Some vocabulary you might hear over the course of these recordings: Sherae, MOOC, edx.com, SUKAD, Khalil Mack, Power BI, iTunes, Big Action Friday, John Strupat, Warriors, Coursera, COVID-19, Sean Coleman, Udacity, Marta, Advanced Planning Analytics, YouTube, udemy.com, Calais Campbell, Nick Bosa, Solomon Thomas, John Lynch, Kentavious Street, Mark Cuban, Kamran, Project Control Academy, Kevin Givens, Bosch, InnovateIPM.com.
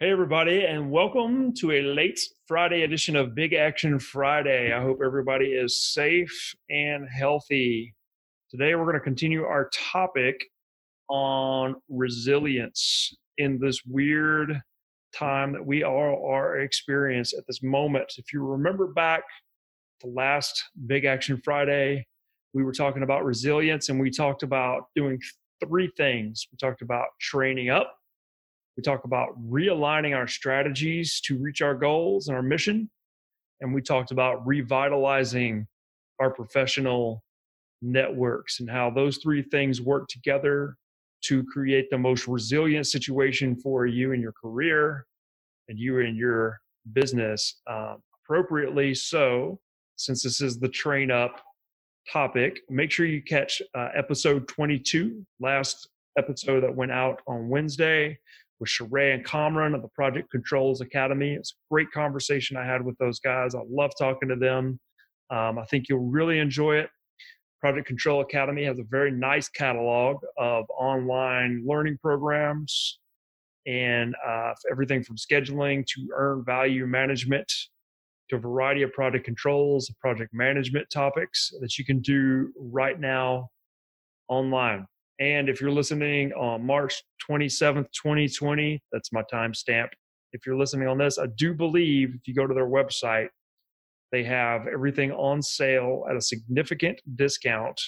Hey everybody, and welcome to a late Friday edition of Big Action Friday. I hope everybody is safe and healthy. Today we're going to continue our topic on resilience in this weird time that we all are experiencing at this moment. If you remember back to last Big Action Friday, we were talking about resilience and we talked about doing three things. We talked about training up. We talked about realigning our strategies to reach our goals and our mission. And we talked about revitalizing our professional networks and how those three things work together to create the most resilient situation for you in your career and you in your business appropriately. So since this is the train up topic, make sure you catch episode 22, last episode that went out on Wednesday, with Sherae and Kamran of the Project Control Academy. It's a great conversation I had with those guys. I love talking to them. I think you'll really enjoy it. Project Control Academy has a very nice catalog of online learning programs and everything from scheduling to earn value management to a variety of project controls, project management topics that you can do right now online. And if you're listening on March 27th, 2020, that's my timestamp. If you're listening on this, I do believe if you go to their website, they have everything on sale at a significant discount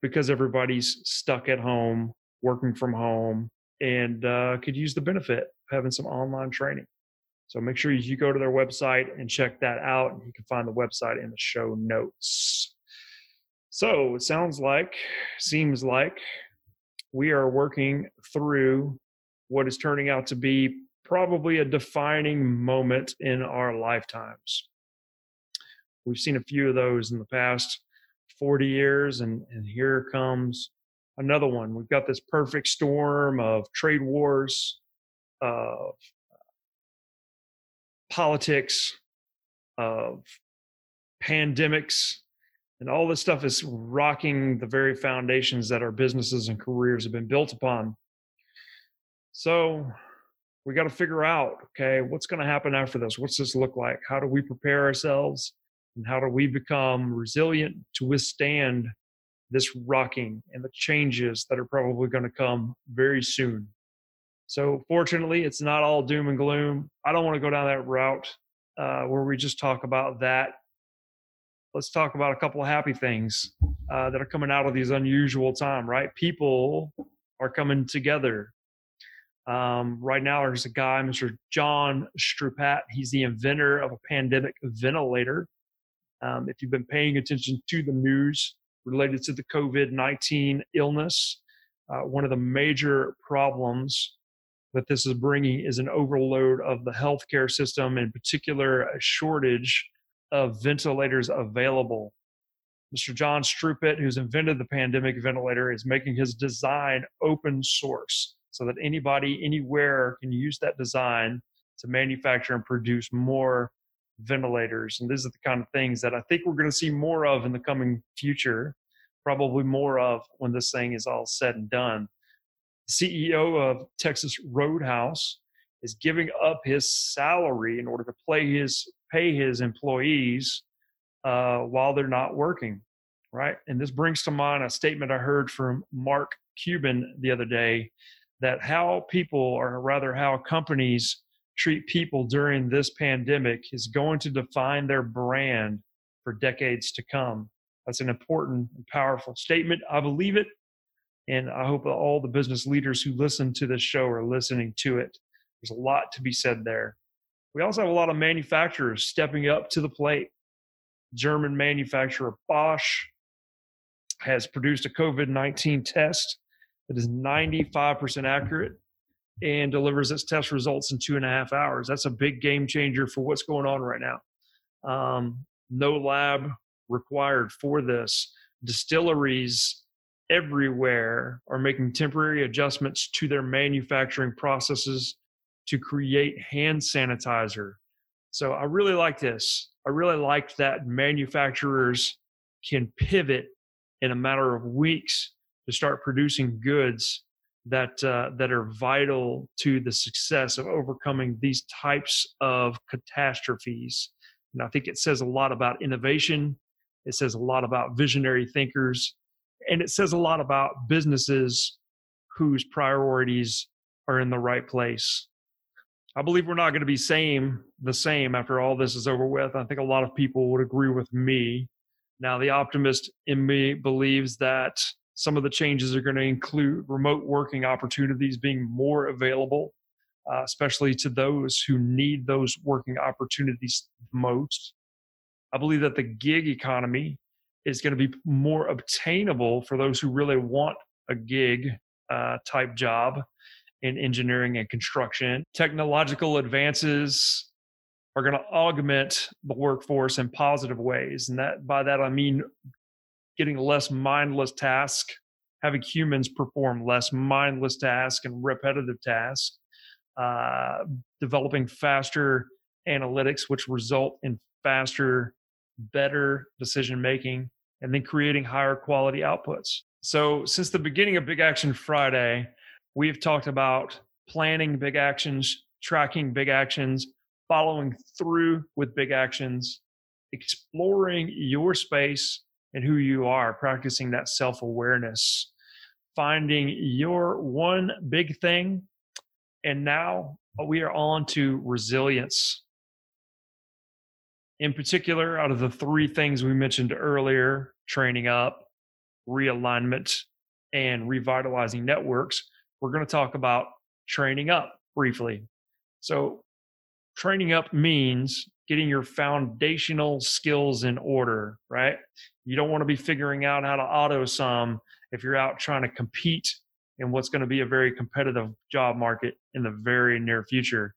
because everybody's stuck at home, working from home, and could use the benefit of having some online training. So make sure you go to their website and check that out. You can find the website in the show notes. So it seems like we are working through what is turning out to be probably a defining moment in our lifetimes. We've seen a few of those in the past 40 years, and here comes another one. We've got this perfect storm of trade wars, of politics, of pandemics. And all this stuff is rocking the very foundations that our businesses and careers have been built upon. So we got to figure out, okay, what's going to happen after this? What's this look like? How do we prepare ourselves? And how do we become resilient to withstand this rocking and the changes that are probably going to come very soon? So fortunately, it's not all doom and gloom. I don't want to go down that route where we just talk about that. Let's talk about a couple of happy things that are coming out of these unusual time, right? People are coming together. Right now, there's a guy, Mr. John Strupat. He's the inventor of a pandemic ventilator. If you've been paying attention to the news related to the COVID-19 illness, one of the major problems that this is bringing is an overload of the healthcare system, in particular, a shortage of ventilators available. Mr. John Strupat, who's invented the pandemic ventilator, is making his design open source so that anybody, anywhere can use that design to manufacture and produce more ventilators. And these are the kind of things that I think we're going to see more of in the coming future, probably more of when this thing is all said and done. The CEO of Texas Roadhouse is giving up his salary in order to pay his employees while they're not working, right? And this brings to mind a statement I heard from Mark Cuban the other day that how people, or rather how companies treat people during this pandemic is going to define their brand for decades to come. That's an important and powerful statement. I believe it. And I hope all the business leaders who listen to this show are listening to it. There's a lot to be said there. We also have a lot of manufacturers stepping up to the plate. German manufacturer Bosch has produced a COVID-19 test that is 95% accurate and delivers its test results in 2.5 hours. That's a big game changer for what's going on right now. No lab required for this. Distilleries everywhere are making temporary adjustments to their manufacturing processes to create hand sanitizer. So I really like this. I really like that manufacturers can pivot in a matter of weeks to start producing goods that that are vital to the success of overcoming these types of catastrophes. And I think it says a lot about innovation. It says a lot about visionary thinkers. And it says a lot about businesses whose priorities are in the right place. I believe we're not going to be the same after all this is over with. I think a lot of people would agree with me. Now, the optimist in me believes that some of the changes are going to include remote working opportunities being more available, especially to those who need those working opportunities most. I believe that the gig economy is going to be more obtainable for those who really want a gig type job in engineering and construction. Technological advances are going to augment the workforce in positive ways. And that by that, I mean getting less mindless tasks, having humans perform less mindless tasks and repetitive tasks, developing faster analytics, which result in faster, better decision-making, and then creating higher quality outputs. So since the beginning of Big Action Friday, we've talked about planning big actions, tracking big actions, following through with big actions, exploring your space and who you are, practicing that self-awareness, finding your one big thing. And now we are on to resilience. In particular, out of the three things we mentioned earlier, training up, realignment, and revitalizing networks, we're going to talk about training up briefly. So training up means getting your foundational skills in order, right? You don't want to be figuring out how to auto-sum if you're out trying to compete in what's going to be a very competitive job market in the very near future.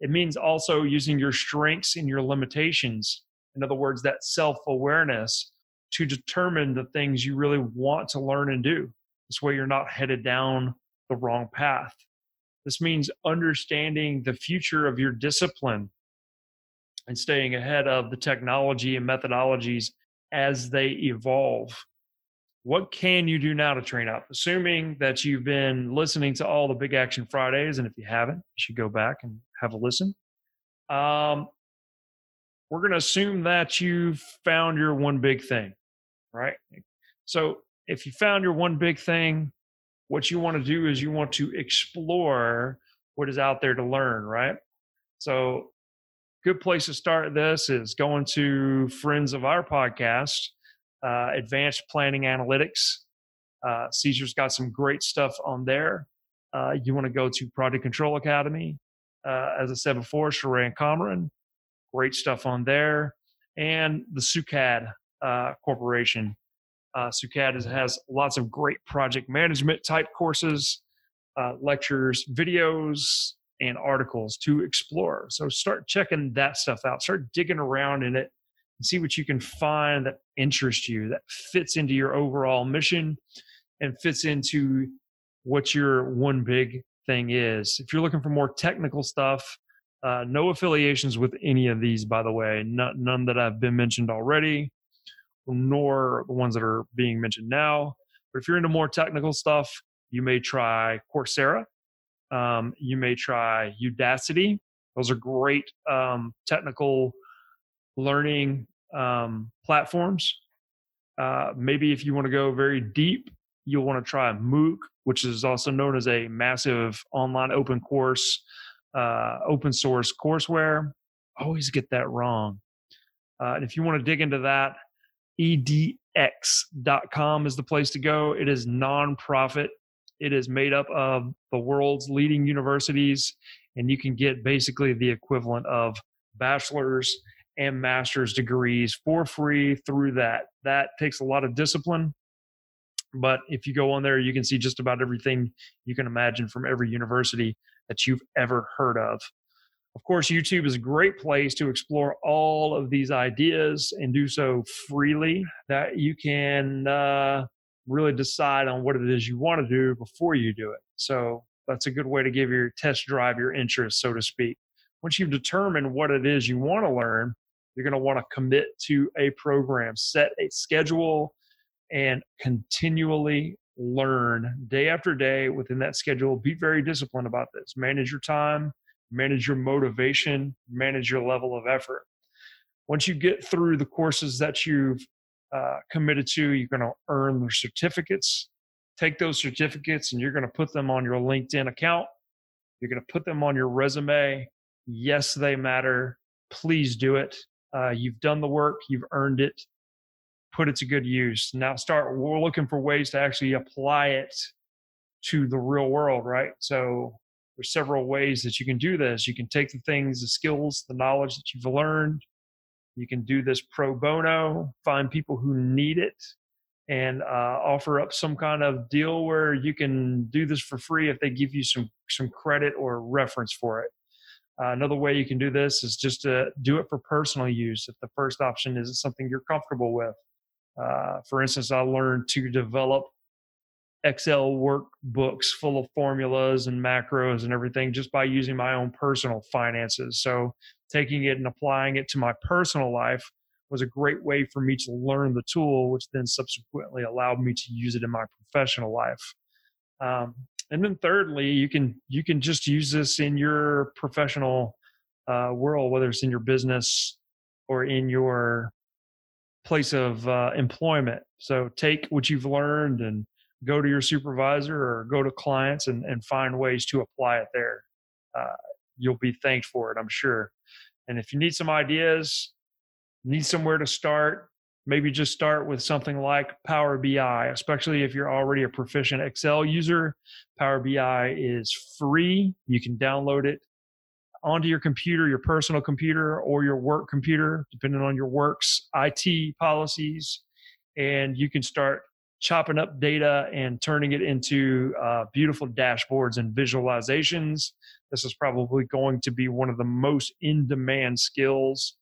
It means also using your strengths and your limitations. In other words, that self-awareness to determine the things you really want to learn and do. This way you're not headed down the wrong path. This means understanding the future of your discipline and staying ahead of the technology and methodologies as they evolve. What can you do now to train up? Assuming that you've been listening to all the Big Action Fridays, and if you haven't, you should go back and have a listen. We're going to assume that you've found your one big thing, right? So if you found your one big thing, what you want to do is you want to explore what is out there to learn, right? So good place to start this is going to friends of our podcast, Advanced Planning Analytics. Caesar's got some great stuff on there. You want to go to Project Control Academy. As I said before, Sherae and Kamran, great stuff on there. And the SUKAD Corporation. SUKAD has lots of great project management type courses, lectures, videos, and articles to explore. So start checking that stuff out. Start digging around in it and see what you can find that interests you, that fits into your overall mission and fits into what your one big thing is. If you're looking for more technical stuff, no affiliations with any of these, by the way, none that I've been mentioned already, nor the ones that are being mentioned now. But if you're into more technical stuff, you may try Coursera. You may try Udacity. Those are great technical learning platforms. Maybe if you want to go very deep, you'll want to try MOOC, which is also known as a massive online open course, open source courseware. Always get that wrong. And if you want to dig into that, edx.com is the place to go. It is nonprofit. It is made up of the world's leading universities, and you can get basically the equivalent of bachelor's and master's degrees for free through that. That takes a lot of discipline. But if you go on there, you can see just about everything you can imagine from every university that you've ever heard of. Of course, YouTube is a great place to explore all of these ideas and do so freely, that you can really decide on what it is you want to do before you do it. So that's a good way to give your test drive your interest, so to speak. Once you've determined what it is you want to learn, you're going to want to commit to a program, set a schedule, and continually learn day after day within that schedule. Be very disciplined about this. Manage your time, manage your motivation, manage your level of effort. Once you get through the courses that you've committed to, you're going to earn their certificates. Take those certificates and you're going to put them on your LinkedIn account. You're going to put them on your resume. Yes, they matter. Please do it. You've done the work. You've earned it. Put it to good use. Now we're looking for ways to actually apply it to the real world, right? So there's several ways that you can do this. You can take the things, the skills, the knowledge that you've learned. You can do this pro bono, find people who need it, and offer up some kind of deal where you can do this for free if they give you some credit or reference for it. Another way you can do this is just to do it for personal use if the first option isn't something you're comfortable with. For instance, I learned to develop Excel workbooks full of formulas and macros and everything just by using my own personal finances. So taking it and applying it to my personal life was a great way for me to learn the tool, which then subsequently allowed me to use it in my professional life. And then thirdly, you can just use this in your professional world, whether it's in your business or in your place of employment. So take what you've learned and go to your supervisor or go to clients and find ways to apply it there. You'll be thanked for it, I'm sure. And if you need some ideas, need somewhere to start, maybe just start with something like Power BI, especially if you're already a proficient Excel user. Power BI is free. You can download it onto your computer, your personal computer or your work computer, depending on your work's IT policies. And you can start chopping up data and turning it into beautiful dashboards and visualizations. This is probably going to be one of the most in-demand skills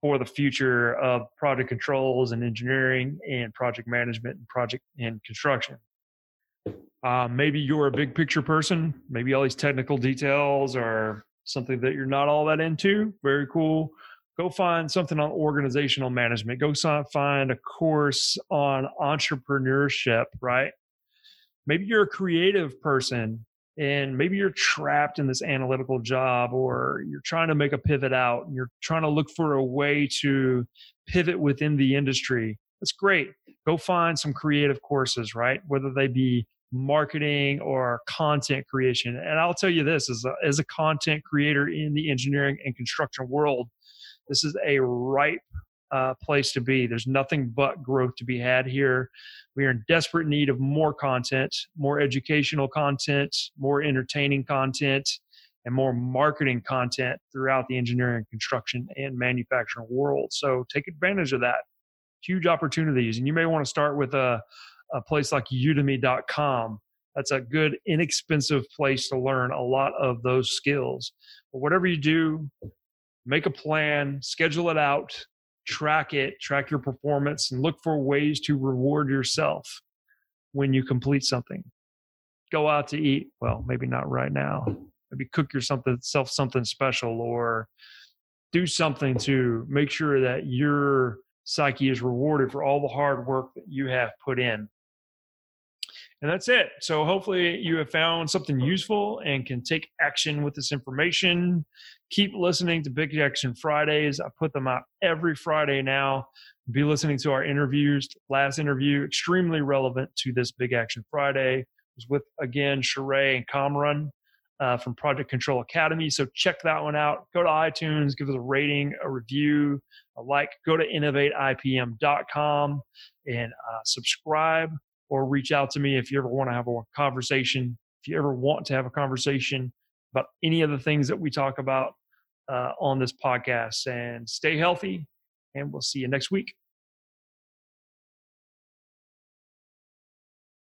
for the future of project controls and engineering and project management and project and construction. Maybe you're a big picture person. Maybe all these technical details are something that you're not all that into. Very cool. Go find something on organizational management. Go find a course on entrepreneurship, right? Maybe you're a creative person and maybe you're trapped in this analytical job, or you're trying to make a pivot out and you're trying to look for a way to pivot within the industry. That's great. Go find some creative courses, right? Whether they be marketing or content creation. And I'll tell you this, as a content creator in the engineering and construction world, this is a ripe place to be. There's nothing but growth to be had here. We are in desperate need of more content, more educational content, more entertaining content, and more marketing content throughout the engineering, construction, and manufacturing world. So take advantage of that. Huge opportunities. And you may want to start with a place like udemy.com. That's a good, inexpensive place to learn a lot of those skills. But whatever you do, make a plan, schedule it out, track it, track your performance, and look for ways to reward yourself when you complete something. Go out to eat. Well, maybe not right now. Maybe cook yourself something special, or do something to make sure that your psyche is rewarded for all the hard work that you have put in. And that's it. So hopefully you have found something useful and can take action with this information. Keep listening to Big Action Fridays. I put them out every Friday now. Be listening to our interviews. Last interview, extremely relevant to this Big Action Friday, was with, again, Sherae and Kamran from Project Control Academy. So check that one out. Go to iTunes, give us a rating, a review, a like. Go to InnovateIPM.com and subscribe. Or reach out to me if you ever want to have a conversation, about any of the things that we talk about on this podcast. And stay healthy, and we'll see you next week.